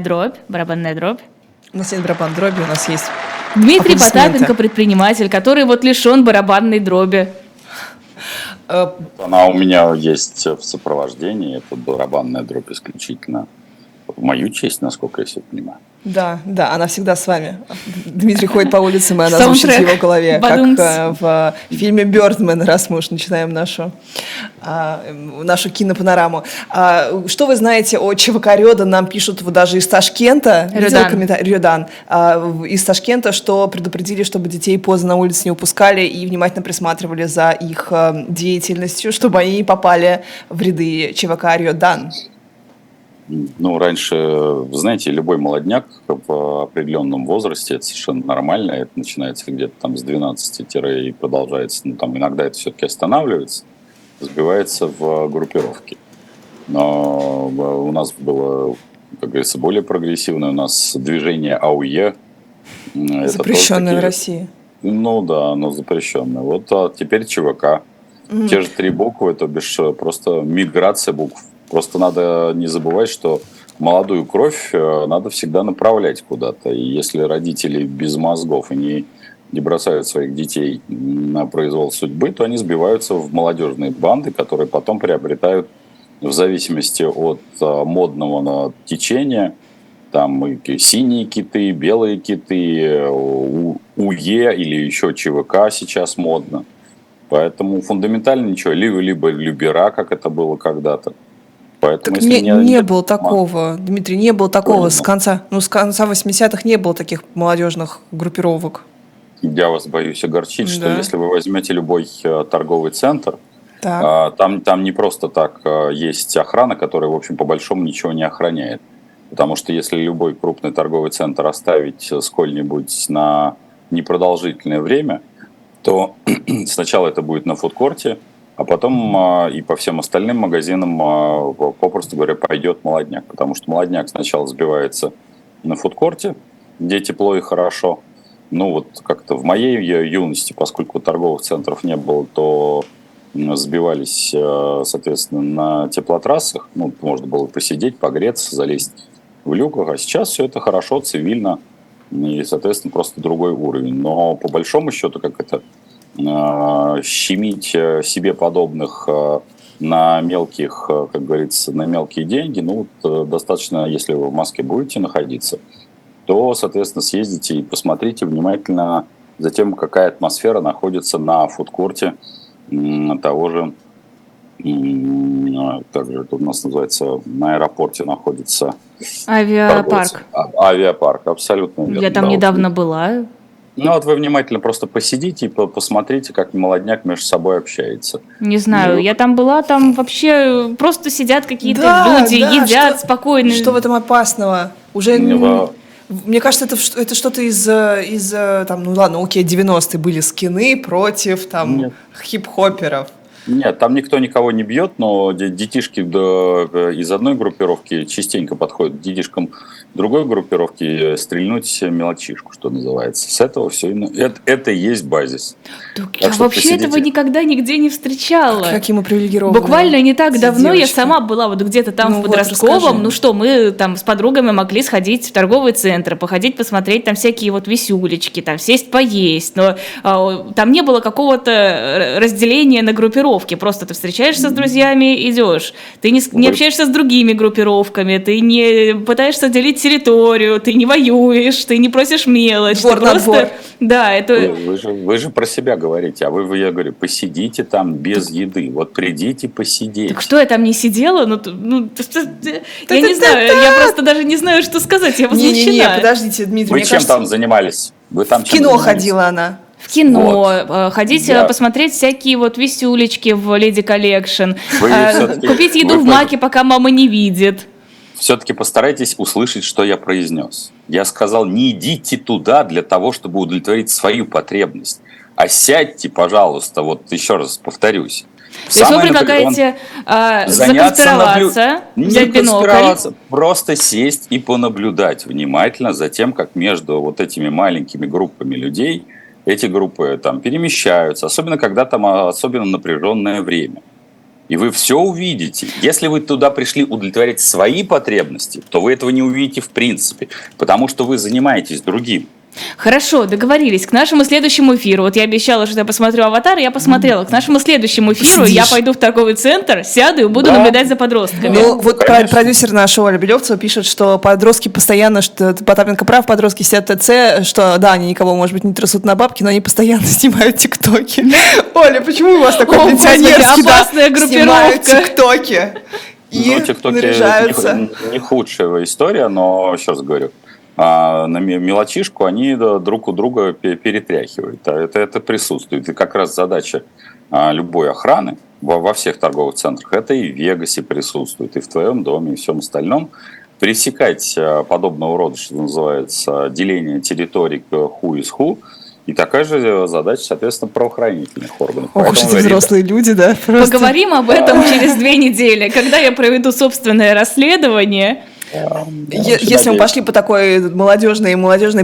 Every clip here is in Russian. Дробь, барабанная дробь. У нас нет барабан дроби, у нас есть Дмитрий Потапенко, предприниматель, который вот лишен барабанной дроби. Она у меня есть в сопровождении, это барабанная дробь исключительно в мою честь, насколько я все понимаю. Да, да, она всегда с вами. Дмитрий ходит по улицам, и она звучит в его голове, как в фильме «Бёрдмен», раз мы уж начинаем нашу кинопанораму. Что вы знаете о ЧВК Редан? Нам пишут даже из Ташкента, Редан, из Ташкента, что предупредили, чтобы детей поздно на улице не упускали и внимательно присматривали за их деятельностью, чтобы они не попали в ряды ЧВК Редан. Ну, раньше, знаете, любой молодняк в определенном возрасте, это совершенно нормально, это начинается где-то там с 12 и продолжается, ну, там иногда это все-таки останавливается, сбивается в группировки. Но у нас было, как говорится, более прогрессивное, у нас движение АУЕ. Запрещенное в России. Ну да, оно запрещенное. Вот а теперь ЧВК. Mm-hmm. Те же три буквы, то бишь просто миграция букв. Просто надо не забывать, что молодую кровь надо всегда направлять куда-то. И если родители без мозгов и не бросают своих детей на произвол судьбы, то они сбиваются в молодежные банды, которые потом приобретают в зависимости от модного течения там и синие киты, белые киты, УЕ или еще ЧВК сейчас модно. Поэтому фундаментально ничего. Либо Любера, как это было когда-то. Поэтому, не было такого, Дмитрий, не было такого с конца 80-х не было таких молодежных группировок. Я вас боюсь огорчить, да. Что если вы возьмете любой торговый центр, там не просто так есть охрана, которая, в общем, по большому ничего не охраняет. Потому что если любой крупный торговый центр оставить сколь-нибудь на непродолжительное время, то сначала это будет на фудкорте, а потом и по всем остальным магазинам, попросту говоря, пойдет молодняк. Потому что молодняк сначала сбивается на фудкорте, где тепло и хорошо. Ну вот как-то в моей юности, поскольку торговых центров не было, то сбивались, соответственно, на теплотрассах. Ну, можно было посидеть, погреться, залезть в люках. А сейчас все это хорошо, цивильно и, соответственно, просто другой уровень. Но по большому счету, как это... щемить себе подобных на мелких, как говорится, на мелкие деньги, ну, достаточно, если вы в Москве будете находиться, то, соответственно, съездите и посмотрите внимательно за тем, какая атмосфера находится на фудкорте того же, как же это у нас называется, на аэропорте находится... Авиапарк. Авиапарк, абсолютно верно. Я там недавно была... Ну, вот вы внимательно просто посидите и посмотрите, как молодняк между собой общается. Не знаю, я там была, там вообще просто сидят какие-то люди, едят спокойно. Что в этом опасного? Уже... Мне кажется, это что-то из там, ну ладно, окей, 90-е были скины против там хип-хоперов. Нет, там никто никого не бьет, но детишки из одной группировки частенько подходят к детишкам другой группировки стрельнуть мелочишку, что называется. С этого все. Это и есть базис. Я вообще этого никогда нигде не встречала. Как ему привилегированно. Буквально не так давно девочки. Я сама была вот где-то там в подростковом. Ну что, мы там с подругами могли сходить в торговые центры, походить, посмотреть там всякие вот весюлечки, там сесть, поесть. Но там не было какого-то разделения на группировки. Просто ты встречаешься с друзьями, идешь. Ты не общаешься с другими группировками, ты не пытаешься делить территорию, ты не воюешь, ты не просишь мелочь. Двор на двор. Да, это... вы же про себя говорите, а вы, я говорю, посидите там без еды. Вот придите посидеть. Так что я там не сидела? Я не знаю, я просто даже не знаю, что сказать. Я возмущена. Не-не-не, подождите, Дмитрий. Вы чем там занимались? В кино ходила она. В кино, вот. Ходить, посмотреть всякие вот висюлечки в «Леди Коллекшн», купить еду в Маке, пока мама не видит. Все-таки постарайтесь услышать, что я произнес. Я сказал, не идите туда для того, чтобы удовлетворить свою потребность, а сядьте, пожалуйста, вот еще раз повторюсь. То есть вы предлагаете законспироваться, взять бинокль? Просто сесть и понаблюдать внимательно за тем, как между вот этими маленькими группами людей эти группы там перемещаются, особенно когда там особенно напряженное время. И вы все увидите. Если вы туда пришли удовлетворять свои потребности, то вы этого не увидите в принципе, потому что вы занимаетесь другим. Хорошо, договорились. К нашему следующему эфиру, вот я обещала, что я посмотрю «Аватар», я посмотрела. К нашему следующему эфиру я пойду в торговый центр, сяду и буду наблюдать за подростками. Ну, вот продюсер нашего Оля Белевцева пишет, что подростки постоянно, что Потапенко прав, подростки сидят в ТЦ, что да, они никого, может быть, не трясут на бабки, но они постоянно снимают тиктоки. Оля, почему у вас такой пенсионерский, опасная группировка, снимают тиктоки и наряжаются? Ну, тиктоки не худшая история, но сейчас говорю. А на мелочишку они друг у друга перетряхивают. Это присутствует. И как раз задача любой охраны во всех торговых центрах, это и в Вегасе присутствует, и в твоем доме, и всем остальном. Пресекать подобного рода, что называется, деление территорий who is who, и такая же задача, соответственно, правоохранительных органов. Ох уж эти взрослые люди, да. Просто. Поговорим об этом через 2 недели, когда я проведу собственное расследование. Если мы пошли по такой молодежной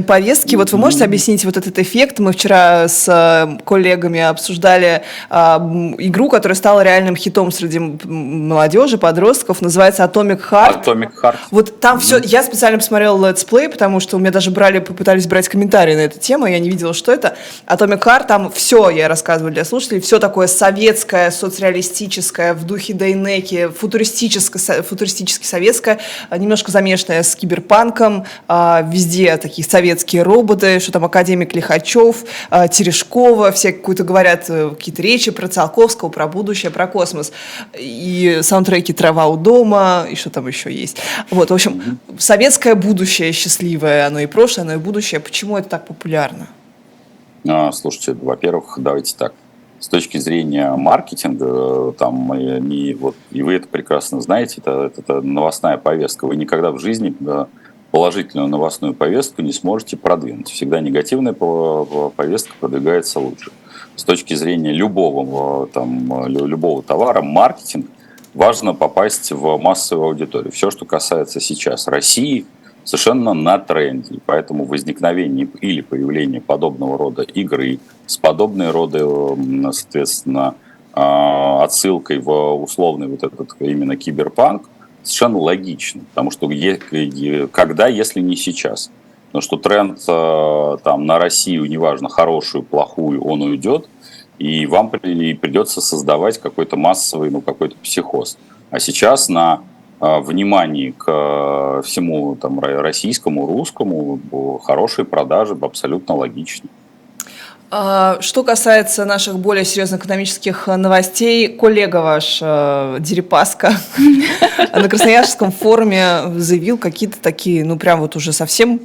повестке, вот вы можете объяснить вот этот эффект? Мы вчера с коллегами обсуждали игру, которая стала реальным хитом среди молодежи, подростков, называется Atomic Heart. Atomic Heart. Вот там все, я специально посмотрела летсплей, потому что у меня даже попытались брать комментарии на эту тему, я не видела, что это. Atomic Heart, там все, я рассказываю для слушателей, все такое советское, соцреалистическое, в духе Дейнеки, футуристически советское, немножко замешанная с киберпанком, везде такие советские роботы, что там академик Лихачев, Терешкова, все говорят какие-то речи про Циолковского, про будущее, про космос. И саундтреки «Трава у дома», и что там еще есть. Вот, в общем, советское будущее счастливое, оно и прошлое, оно и будущее. Почему это так популярно? Слушайте, во-первых, давайте так. С точки зрения маркетинга, там, и вы это прекрасно знаете, это новостная повестка. Вы никогда в жизни положительную новостную повестку не сможете продвинуть. Всегда негативная повестка продвигается лучше. С точки зрения любого товара, маркетинг, важно попасть в массовую аудиторию. Все, что касается сейчас России, совершенно на тренде. Поэтому возникновение или появление подобного рода игры с подобной рода, соответственно, отсылкой в условный вот этот именно киберпанк совершенно логично. Потому что когда, если не сейчас? Потому что тренд там, на Россию, неважно, хорошую, плохую, он уйдет, и вам придется создавать какой-то массовый, какой-то психоз. А сейчас на внимании к всему там, российскому, русскому, хорошие продажи абсолютно логично. Что касается наших более серьезных экономических новостей, коллега ваш Дерипаска на Красноярском форуме заявил какие-то такие, уже совсем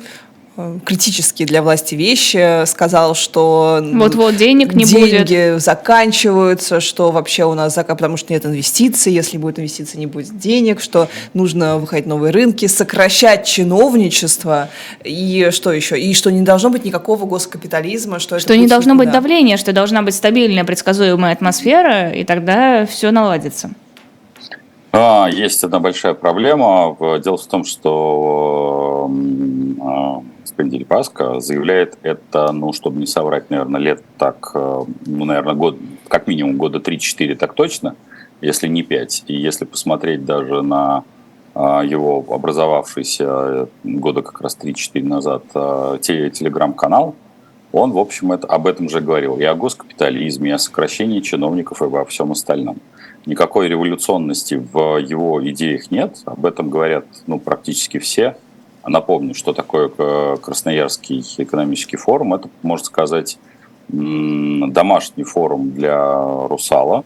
критические для власти вещи, сказал, что вот-вот денег не будет, деньги заканчиваются, что вообще у нас потому что нет инвестиций, если будет инвестиции, не будет денег, что нужно выходить на новые рынки, сокращать чиновничество, и что еще, и что не должно быть никакого госкапитализма, что не должно быть давления, что должна быть стабильная, предсказуемая атмосфера, и тогда все наладится. Есть одна большая проблема. Дело в том, что господин Дерипаска заявляет это, чтобы не соврать, наверное, лет так, год, как минимум года 3-4 так точно, если не 5. И если посмотреть даже на его образовавшийся года как раз 3-4 назад телеграм-канал, он, в общем, об этом же говорил. И о госкапитализме, и о сокращении чиновников, и обо всем остальном. Никакой революционности в его идеях нет. Об этом говорят практически все. Напомню, что такое Красноярский экономический форум. Это, можно сказать, домашний форум для «Русала»,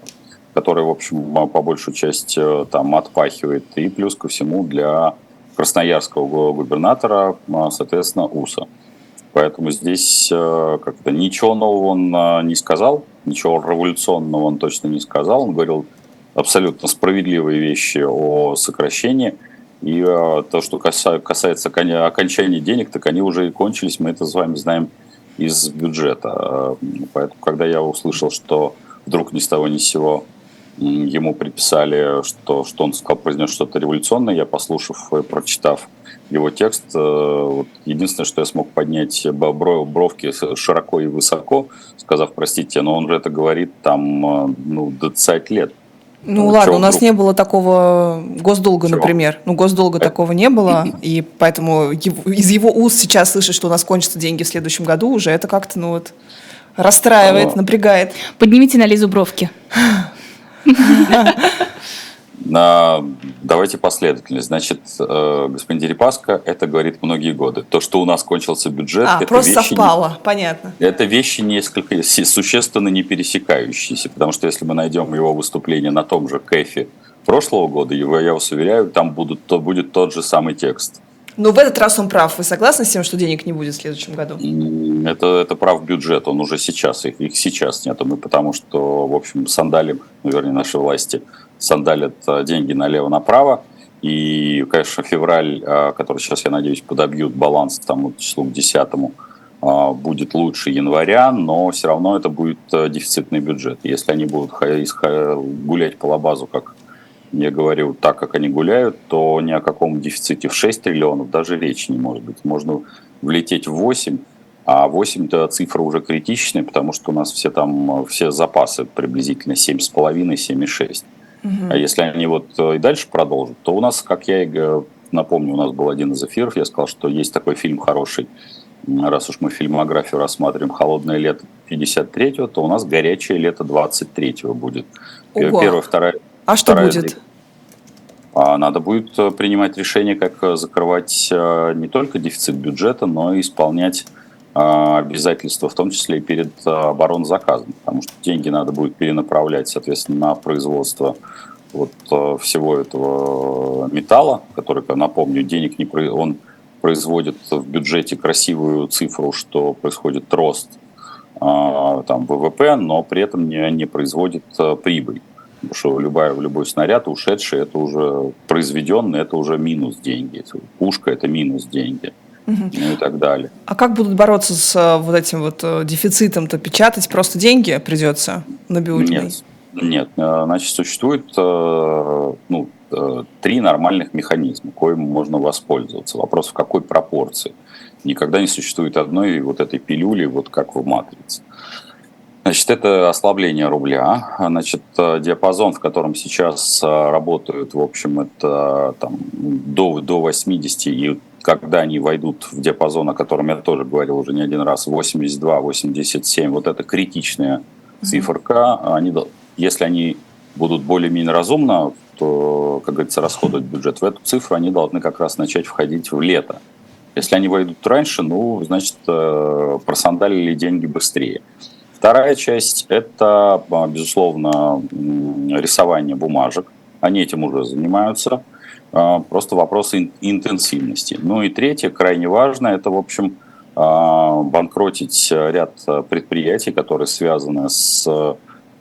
который, в общем, по большей части там отпахивает. И плюс ко всему для красноярского губернатора, соответственно, Усса. Поэтому здесь как-то ничего нового он не сказал, ничего революционного он точно не сказал. Он говорил абсолютно справедливые вещи о сокращении. И то, что касается окончания денег, так они уже и кончились. Мы это с вами знаем из бюджета. Поэтому, когда я услышал, что вдруг ни с того ни с сего ему приписали, что он произнес что-то революционное, я, послушав и прочитав его текст, единственное, что я смог поднять бровки широко и высоко, сказав, простите, но он же это говорит 20 лет. Ну ладно, у нас не было такого госдолга, например. Ну, госдолга такого не было, и поэтому из его уст сейчас слышать, что у нас кончатся деньги в следующем году, уже это как-то, ну вот, расстраивает, напрягает. Поднимите на Лизу бровки. Давайте последовательно. Значит, господин Дерипаска это говорит многие годы. То, что у нас кончился бюджет... А, это просто вещи совпало, понятно. Это вещи несколько существенно не пересекающиеся, потому что если мы найдем его выступление на том же КЭФе прошлого года, его, я вас уверяю, там будет тот же самый текст. Но в этот раз он прав. Вы согласны с тем, что денег не будет в следующем году? Это прав бюджет, он уже сейчас, их сейчас нет. Мы потому что, в общем, наши власти сандалят деньги налево-направо. И, конечно, февраль, который сейчас, я надеюсь, подобьют баланс там, числу к 10-му, будет лучше января, но все равно это будет дефицитный бюджет. Если они будут гулять по лабазу, как я говорю, так как они гуляют, то ни о каком дефиците в 6 триллионов даже речи не может быть. Можно влететь в 8, а 8-то цифра уже критичная, потому что у нас все запасы приблизительно 7,5, 7,6. А если они вот и дальше продолжат, то у нас, как я и напомню, у нас был один из эфиров, я сказал, что есть такой фильм хороший, раз уж мы фильмографию рассматриваем, «Холодное лето 53-го», то у нас «Горячее лето 23-го» будет. Ого. Первая, вторая. А что будет? Надо будет принимать решение, как закрывать не только дефицит бюджета, но и исполнять обязательства, в том числе и перед оборонзаказом, потому что деньги надо будет перенаправлять, соответственно, на производство вот всего этого металла, который, напомню, денег он производит в бюджете красивую цифру, что происходит рост там, ВВП, но при этом не производит прибыль. Потому что любой снаряд, ушедший, это уже произведенный, это уже минус деньги. Пушка – это минус деньги. Ну и так далее. А как будут бороться с вот этим вот дефицитом-то? Печатать просто деньги придется на бюджетный? Нет. Значит, существует три нормальных механизма, коим можно воспользоваться. Вопрос, в какой пропорции. Никогда не существует одной вот этой пилюли, вот как в «Матрице». Значит, это ослабление рубля. Значит, диапазон, в котором сейчас работают, в общем, это там, до 80, и когда они войдут в диапазон, о котором я тоже говорил уже не один раз, 82, 87, вот это критичная циферка. Если они будут более-менее разумно, то, как говорится, расходовать бюджет в эту цифру, они должны как раз начать входить в лето. Если они войдут раньше, значит, просандалили деньги быстрее. Вторая часть – это, безусловно, рисование бумажек. Они этим уже занимаются. Просто вопрос интенсивности. Ну и третье, крайне важно, это, в общем, банкротить ряд предприятий, которые связаны с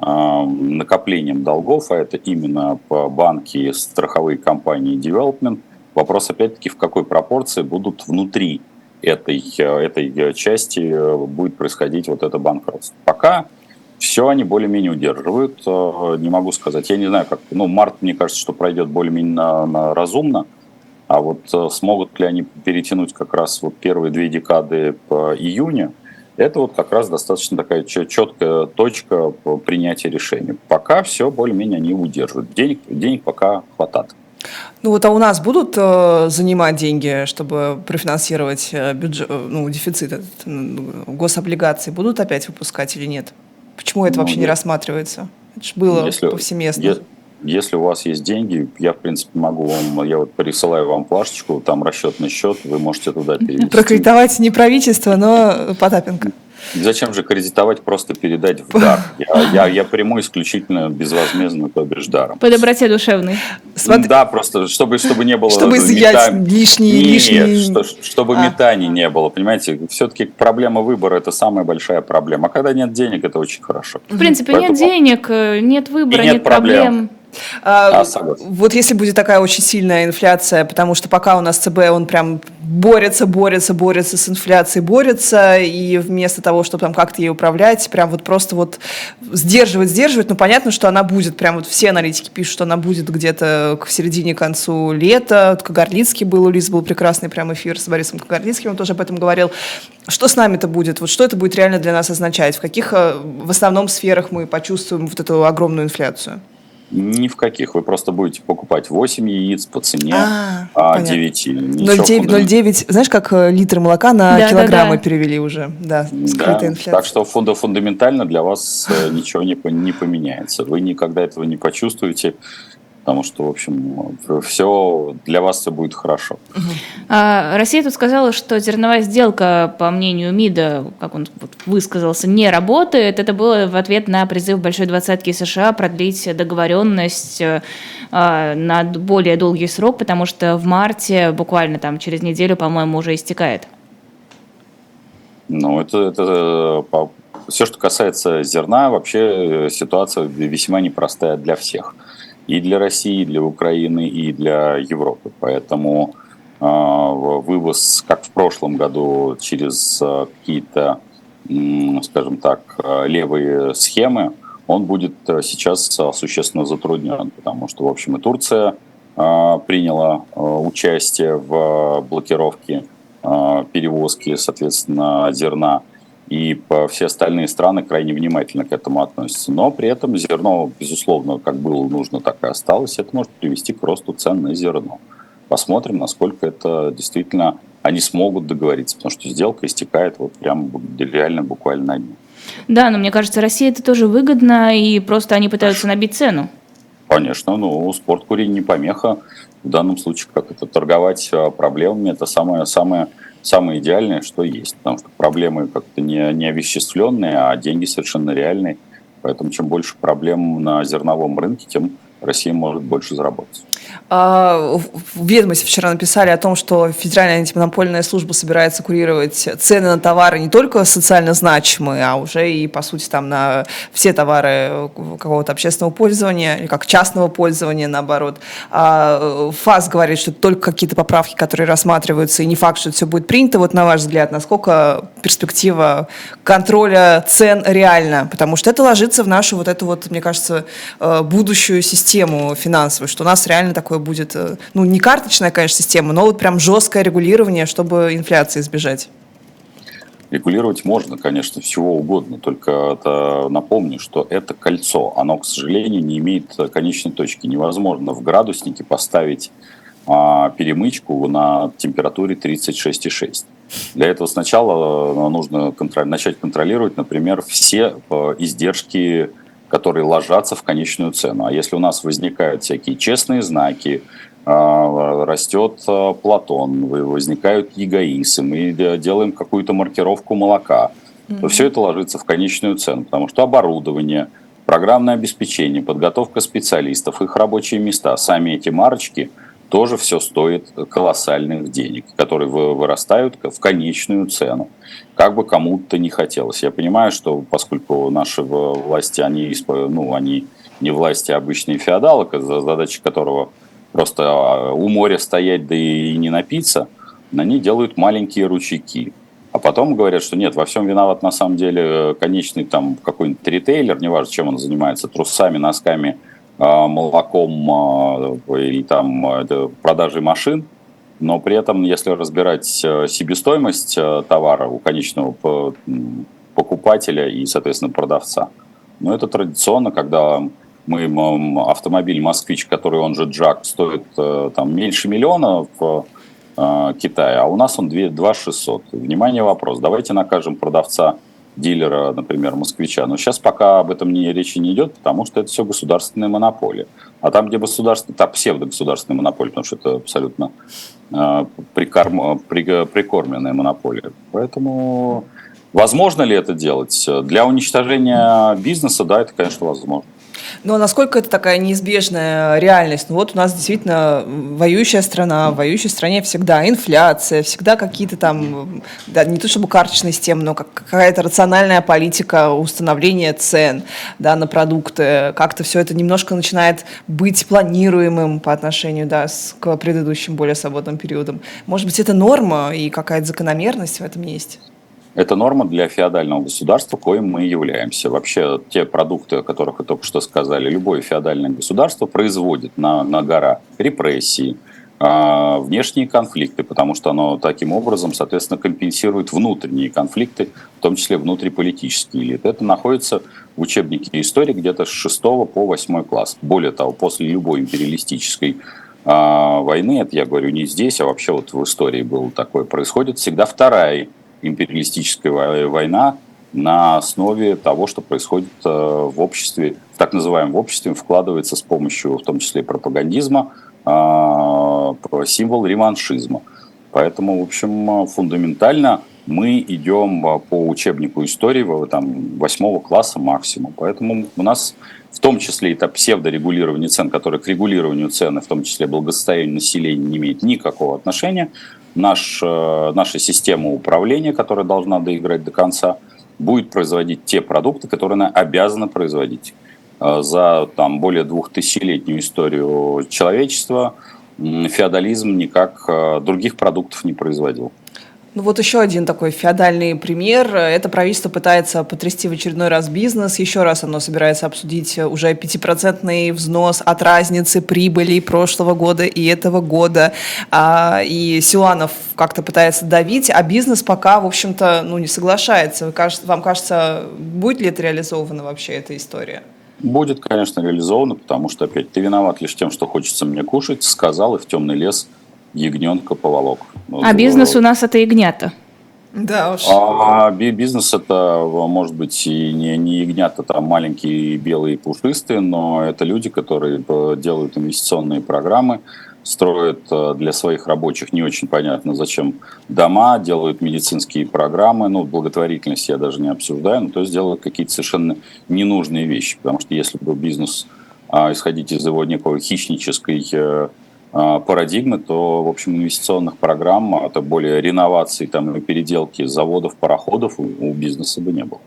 накоплением долгов, а это именно банки, страховые компании, девелопмент. Вопрос, опять-таки, в какой пропорции будут внутри этой части будет происходить вот это банкротство. Пока все они более-менее удерживают. Не могу сказать, я не знаю, как... март, мне кажется, что пройдет более-менее разумно, а вот смогут ли они перетянуть как раз вот первые 2 декады по июню, это вот как раз достаточно такая четкая точка принятия решения. Пока все более-менее они удерживают. Денег пока хватает. А у нас будут занимать деньги, чтобы профинансировать бюджет, дефицит гособлигаций? Будут опять выпускать или нет? Почему это вообще не рассматривается? Это же было повсеместно. Если у вас есть деньги, я, в принципе, могу вам... Я вот присылаю вам плашечку, там расчетный счет, вы можете туда перевести. Прокредитовать не правительство, но Потапенко. Зачем же кредитовать, просто передать в дар? Я приму исключительно безвозмездно, то бишь даром. По доброте душевной. Да, просто чтобы не было... Чтобы изъять лишние... Чтобы метаний не было, понимаете? Все-таки проблема выбора – это самая большая проблема. А когда нет денег, это очень хорошо. В принципе, нет денег, нет выбора, нет проблем. Если будет такая очень сильная инфляция, потому что пока у нас ЦБ, он прям борется с инфляцией, и вместо того, чтобы там как-то ей управлять, прям вот просто вот сдерживать, понятно, что она будет, прям вот все аналитики пишут, что она будет где-то к середине-концу лета. Вот Кагарлицкий был, у Лизы был прекрасный прям эфир с Борисом Кагарлицким, он тоже об этом говорил. Что с нами-то будет? Вот что это будет реально для нас означать? В каких в основном сферах мы почувствуем вот эту огромную инфляцию? Ни в каких. Вы просто будете покупать 8 яиц по цене 9. 0,9, знаешь, как литр молока на килограммы перевели уже. Да, скрытая инфляция. Так что фундаментально для вас ничего не поменяется. Вы никогда этого не почувствуете, потому что, в общем, все для вас все будет хорошо. Россия тут сказала, что зерновая сделка, по мнению МИДа, как он высказался, не работает. Это было в ответ на призыв Большой двадцатки США продлить договоренность на более долгий срок, потому что в марте, буквально там через неделю, по-моему, уже истекает. Ну, это все, что касается зерна, вообще ситуация весьма непростая для всех. И для России, и для Украины, и для Европы. Поэтому вывоз, как в прошлом году, через какие-то, скажем так, левые схемы, он будет сейчас существенно затруднен. Потому что, в общем, и Турция приняла участие в блокировке перевозки, соответственно, зерна. И все остальные страны крайне внимательно к этому относятся. Но при этом зерно, безусловно, как было нужно, так и осталось. Это может привести к росту цен на зерно. Посмотрим, насколько это действительно они смогут договориться. Потому что сделка истекает вот прям реально буквально на дне. Да, но мне кажется, России это тоже выгодно. И просто они пытаются набить цену. Конечно, ну спорт курения не помеха. В данном случае как это торговать проблемами – это самое идеальное, что есть, потому что проблемы как-то не овеществленные, а деньги совершенно реальные. Поэтому чем больше проблем на зерновом рынке, тем Россия может больше заработать. Ведомости вчера написали о том, что Федеральная антимонопольная служба собирается курировать цены на товары не только социально значимые, а уже и, по сути, там на все товары какого-то общественного пользования или как частного пользования, наоборот. ФАС говорит, что только какие-то поправки, которые рассматриваются, и не факт, что это все будет принято. Вот на ваш взгляд, насколько перспектива контроля цен реальна? Потому что это ложится в нашу вот эту вот, мне кажется, будущую систему финансовую, что у нас реально такое будет, ну, не карточная, конечно, система, но вот прям жесткое регулирование, чтобы инфляции избежать. Регулировать можно, конечно, всего угодно, только напомню, что это кольцо, оно, к сожалению, не имеет конечной точки. Невозможно в градуснике поставить перемычку на температуре 36,6. Для этого сначала нужно начать контролировать, например, все издержки, которые ложатся в конечную цену. А если у нас возникают всякие честные знаки, растет Платон, возникают ЕГАИСы, мы делаем какую-то маркировку молока, то все это ложится в конечную цену, потому что оборудование, программное обеспечение, подготовка специалистов, их рабочие места, сами эти марочки тоже все стоит колоссальных денег, которые вырастают в конечную цену. Как бы кому-то не хотелось. Я понимаю, что поскольку наши власти, они не власти, а обычные феодалы, задача которого просто у моря стоять, да и не напиться, они делают маленькие ручейки. А потом говорят, что нет, во всем виноват на самом деле конечный там какой-нибудь ритейлер, неважно, чем он занимается, трусами, носками, молоком или там продажей машин, но при этом, если разбирать себестоимость товара у конечного покупателя и, соответственно, продавца, но это традиционно, когда мы автомобиль «Москвич», который он же JAC, стоит там меньше миллиона в Китае, а у нас он 2,600. Внимание, вопрос. Давайте накажем продавца, дилера, например, «Москвича». Но сейчас пока об этом речи не идет, потому что это все государственная монополия. А там, где государственная, там псевдогосударственная монополия, потому что это абсолютно прикормленная монополия. Поэтому возможно ли это делать? Для уничтожения бизнеса, да, это, конечно, возможно. Но насколько это такая неизбежная реальность? Ну вот у нас действительно воюющая страна, в воюющей стране всегда инфляция, всегда какие-то там, да, не то чтобы карточные системы, но какая-то рациональная политика установления цен, да, на продукты. Как-то все это немножко начинает быть планируемым по отношению, да, к предыдущим более свободным периодам. Может быть, это норма и какая-то закономерность в этом есть? Это норма для феодального государства, коим мы являемся. Вообще, те продукты, о которых вы только что сказали, любое феодальное государство производит на гора репрессии, внешние конфликты, потому что оно таким образом, соответственно, компенсирует внутренние конфликты, в том числе внутриполитические элиты. Это находится в учебнике истории где-то с 6 по 8 класс. Более того, после любой империалистической войны, это я говорю не здесь, а вообще вот в истории было такое, происходит всегда вторая империалистическая война на основе того, что происходит в обществе, в так называемом обществе, вкладывается с помощью, в том числе, пропагандизма, символ реваншизма. Поэтому, в общем, фундаментально мы идем по учебнику истории там, 8 класса максимум. Поэтому у нас в том числе это псевдорегулирование цен, которое к регулированию цены, в том числе благосостояние населения, не имеет никакого отношения. Наша система управления, которая должна доиграть до конца, будет производить те продукты, которые она обязана производить. За более 2000-летнюю историю человечества феодализм никак других продуктов не производил. Ну вот еще один такой феодальный пример. Это правительство пытается потрясти в очередной раз бизнес. Еще раз оно собирается обсудить уже 5% взнос от разницы прибыли прошлого года и этого года. И Силанов как-то пытается давить, а бизнес пока, в общем-то, не соглашается. Вам кажется, будет ли это реализована вообще эта история? Будет, конечно, реализовано, потому что, опять, ты виноват лишь тем, что хочется мне кушать, сказал и в темный лес ягненка поволок. А бизнес у нас это ягнята. Да уж. А бизнес это, может быть, и не ягнята, там маленькие белые пушистые, но это люди, которые делают инвестиционные программы, строят для своих рабочих не очень понятно зачем дома, делают медицинские программы, благотворительность я даже не обсуждаю, то есть делают какие-то совершенно ненужные вещи, потому что если бы бизнес исходить из его некой хищнической парадигмы, то, в общем, инвестиционных программ, это более реновации и переделки заводов, пароходов у бизнеса бы не было.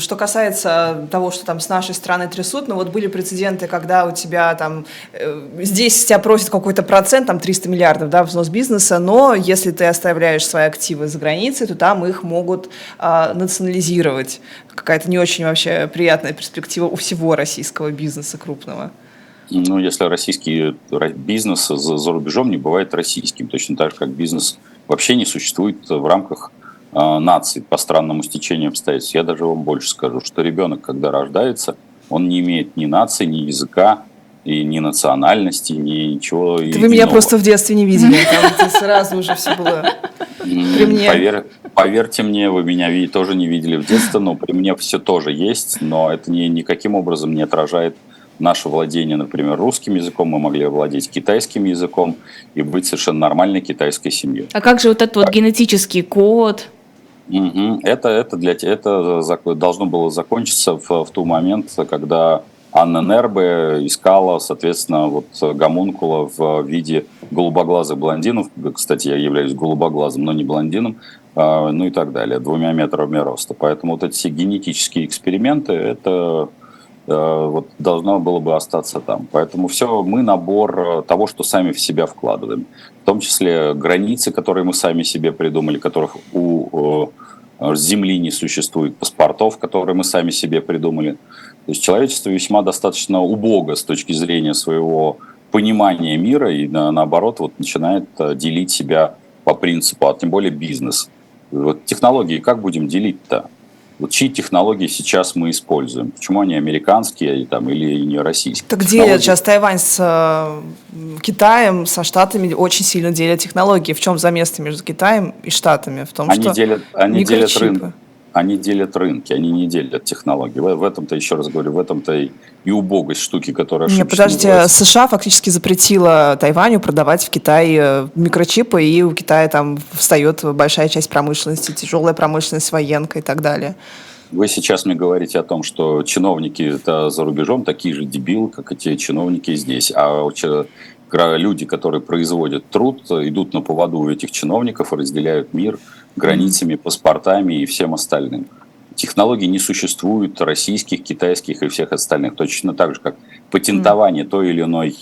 Что касается того, что там с нашей стороны трясут, были прецеденты, когда у тебя здесь тебя просят какой-то процент, 300 миллиардов, взнос бизнеса, но если ты оставляешь свои активы за границей, то там их могут национализировать. Какая-то не очень вообще приятная перспектива у всего российского бизнеса крупного. Если российский бизнес за рубежом не бывает российским, точно так же, как бизнес вообще не существует в рамках нации по странному стечению обстоятельств. Я даже вам больше скажу, что ребенок, когда рождается, он не имеет ни нации, ни языка, и ни национальности, ни ничего. Вы меня просто в детстве не видели, сразу уже все было при мне. Поверьте мне, вы меня тоже не видели в детстве, но при мне все тоже есть, но это никаким образом не отражает наше владение, например, русским языком. Мы могли владеть китайским языком и быть совершенно нормальной китайской семьей. А как же вот этот генетический код? Это должно было закончиться в тот момент, когда Анненербе искала, соответственно, гомункула в виде голубоглазых блондинов. Кстати, я являюсь голубоглазым, но не блондином. И так далее. 2 метрами роста. Поэтому эти все генетические эксперименты, это... должно было бы остаться там. Поэтому все, мы набор того, что сами в себя вкладываем. В том числе границы, которые мы сами себе придумали, которых у Земли не существует, паспортов, которые мы сами себе придумали. То есть человечество весьма достаточно убого с точки зрения своего понимания мира и наоборот начинает делить себя по принципу, а тем более бизнес. Технологии как будем делить-то? Чьи технологии сейчас мы используем? Почему они американские или не российские? Так делят сейчас Тайвань с Китаем, со Штатами, очень сильно делят технологии. В чем замес между Китаем и Штатами? В том, что микрочипы. Они делят рынки, они не делят технологии. В этом-то, еще раз говорю, в этом-то и убогость штуки, которая... Нет, подождите, США фактически запретила Тайваню продавать в Китай микрочипы, и у Китая встает большая часть промышленности, тяжелая промышленность, военка и так далее. Вы сейчас мне говорите о том, что чиновники за рубежом такие же дебилы, как эти чиновники здесь. А люди, которые производят труд, идут на поводу у этих чиновников и разделяют мир границами, паспортами и всем остальным. Технологий не существует, российских, китайских и всех остальных. Точно так же, как патентование той или иной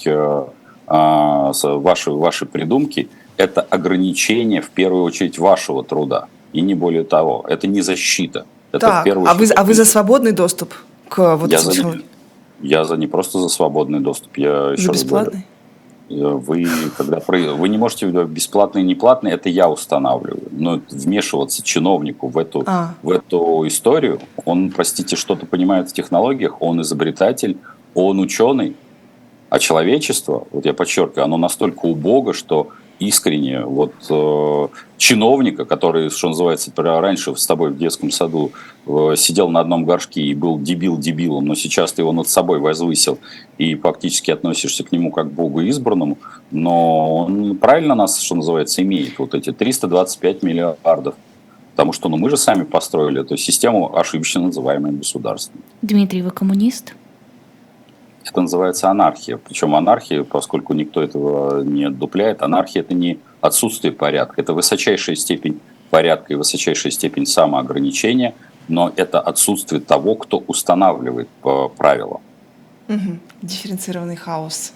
вашей придумки, это ограничение, в первую очередь, вашего труда. И не более того. Это не защита. Это так, в первую очередь... а вы за свободный доступ к этому? Я не просто за свободный доступ. Я еще раз говорю. Вы не можете бесплатные и неплатные, это я устанавливаю. Но вмешиваться чиновнику в эту историю, он, простите, что-то понимает в технологиях, он изобретатель, он ученый, а человечество, вот я подчеркиваю, оно настолько убого, что искренне чиновника, который, что называется, раньше с тобой в детском саду сидел на одном горшке и был дебилом, но сейчас ты его над собой возвысил и фактически относишься к нему как к Богу избранному, но он правильно нас, что называется, имеет вот эти 325 миллиардов. Потому что мы же сами построили эту систему, ошибочно называемую государством. Дмитрий, вы коммунист? Это называется анархия. Причем анархия, поскольку никто этого не отдупляет, анархия – это не отсутствие порядка, это высочайшая степень порядка и высочайшая степень самоограничения, но это отсутствие того, кто устанавливает правила. Угу. Дифференцированный хаос.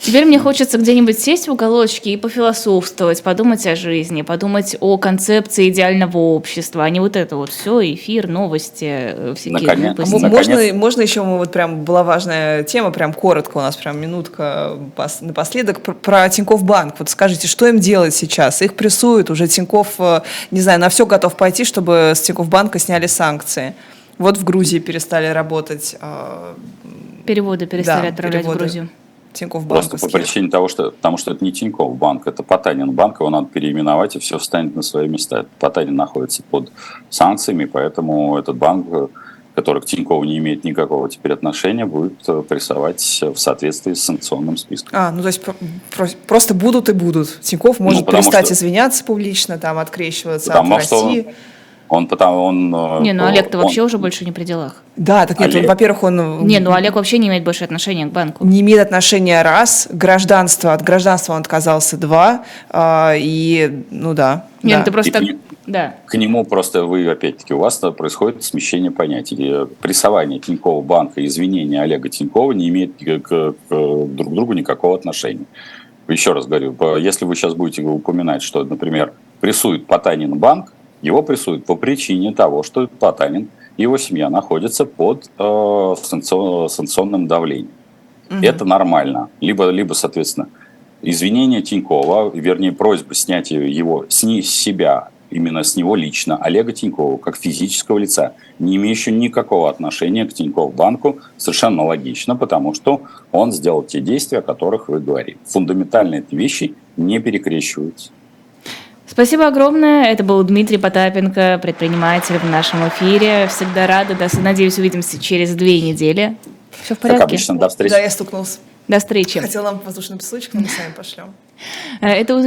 Теперь мне хочется где-нибудь сесть в уголочке и пофилософствовать, подумать о жизни, подумать о концепции идеального общества, а не вот это вот все, эфир, новости, всякие глупости. Можно еще, прям была важная тема, прям коротко у нас, прям минутка напоследок, про Тинькофф Банк. Вот скажите, что им делать сейчас? Их прессуют, уже Тинькофф, не знаю, на все готов пойти, чтобы с Тинькофф Банка сняли санкции. Вот в Грузии перестали работать. Переводы перестали отправлять в Грузию. Просто по причине того, что, потому что это не Тинькофф Банк, это Потанин Банк, его надо переименовать, и все встанет на свои места. Потанин находится под санкциями, поэтому этот банк, который к Тинькову не имеет никакого теперь отношения, будет прессовать в соответствии с санкционным списком. То есть просто будут и будут. Тинькофф может перестать извиняться публично, открещиваться от России. Олег-то вообще уже больше не при делах. Да, так нет, во-первых, Олег вообще не имеет больше отношения к банку. Не имеет отношения, раз, гражданство, от гражданства он отказался, два, К нему просто у вас происходит смещение понятий. Прессование Тинькова банка и извинения Олега Тинькова не имеют друг к другу никакого отношения. Еще раз говорю, если вы сейчас будете упоминать, что, например, прессует Потанин банк, его прессуют по причине того, что Потанин и его семья находятся под санкционным давлением. Угу. Это нормально. Либо, соответственно, извинения Тинькова, вернее, просьба снять его с себя, именно с него лично, Олега Тинькова, как физического лица, не имеющего никакого отношения к Тинькофф банку, совершенно логично, потому что он сделал те действия, о которых вы говорите. Фундаментальные вещи не перекрещиваются. Спасибо огромное. Это был Дмитрий Потапенко, предприниматель в нашем эфире. Всегда рада. Надеюсь, увидимся через 2 недели. Все в порядке? Как обычно, до встречи. Да, я стукнулся. До встречи. Хотела нам воздушный поцелуйчик, но мы с вами пошлем.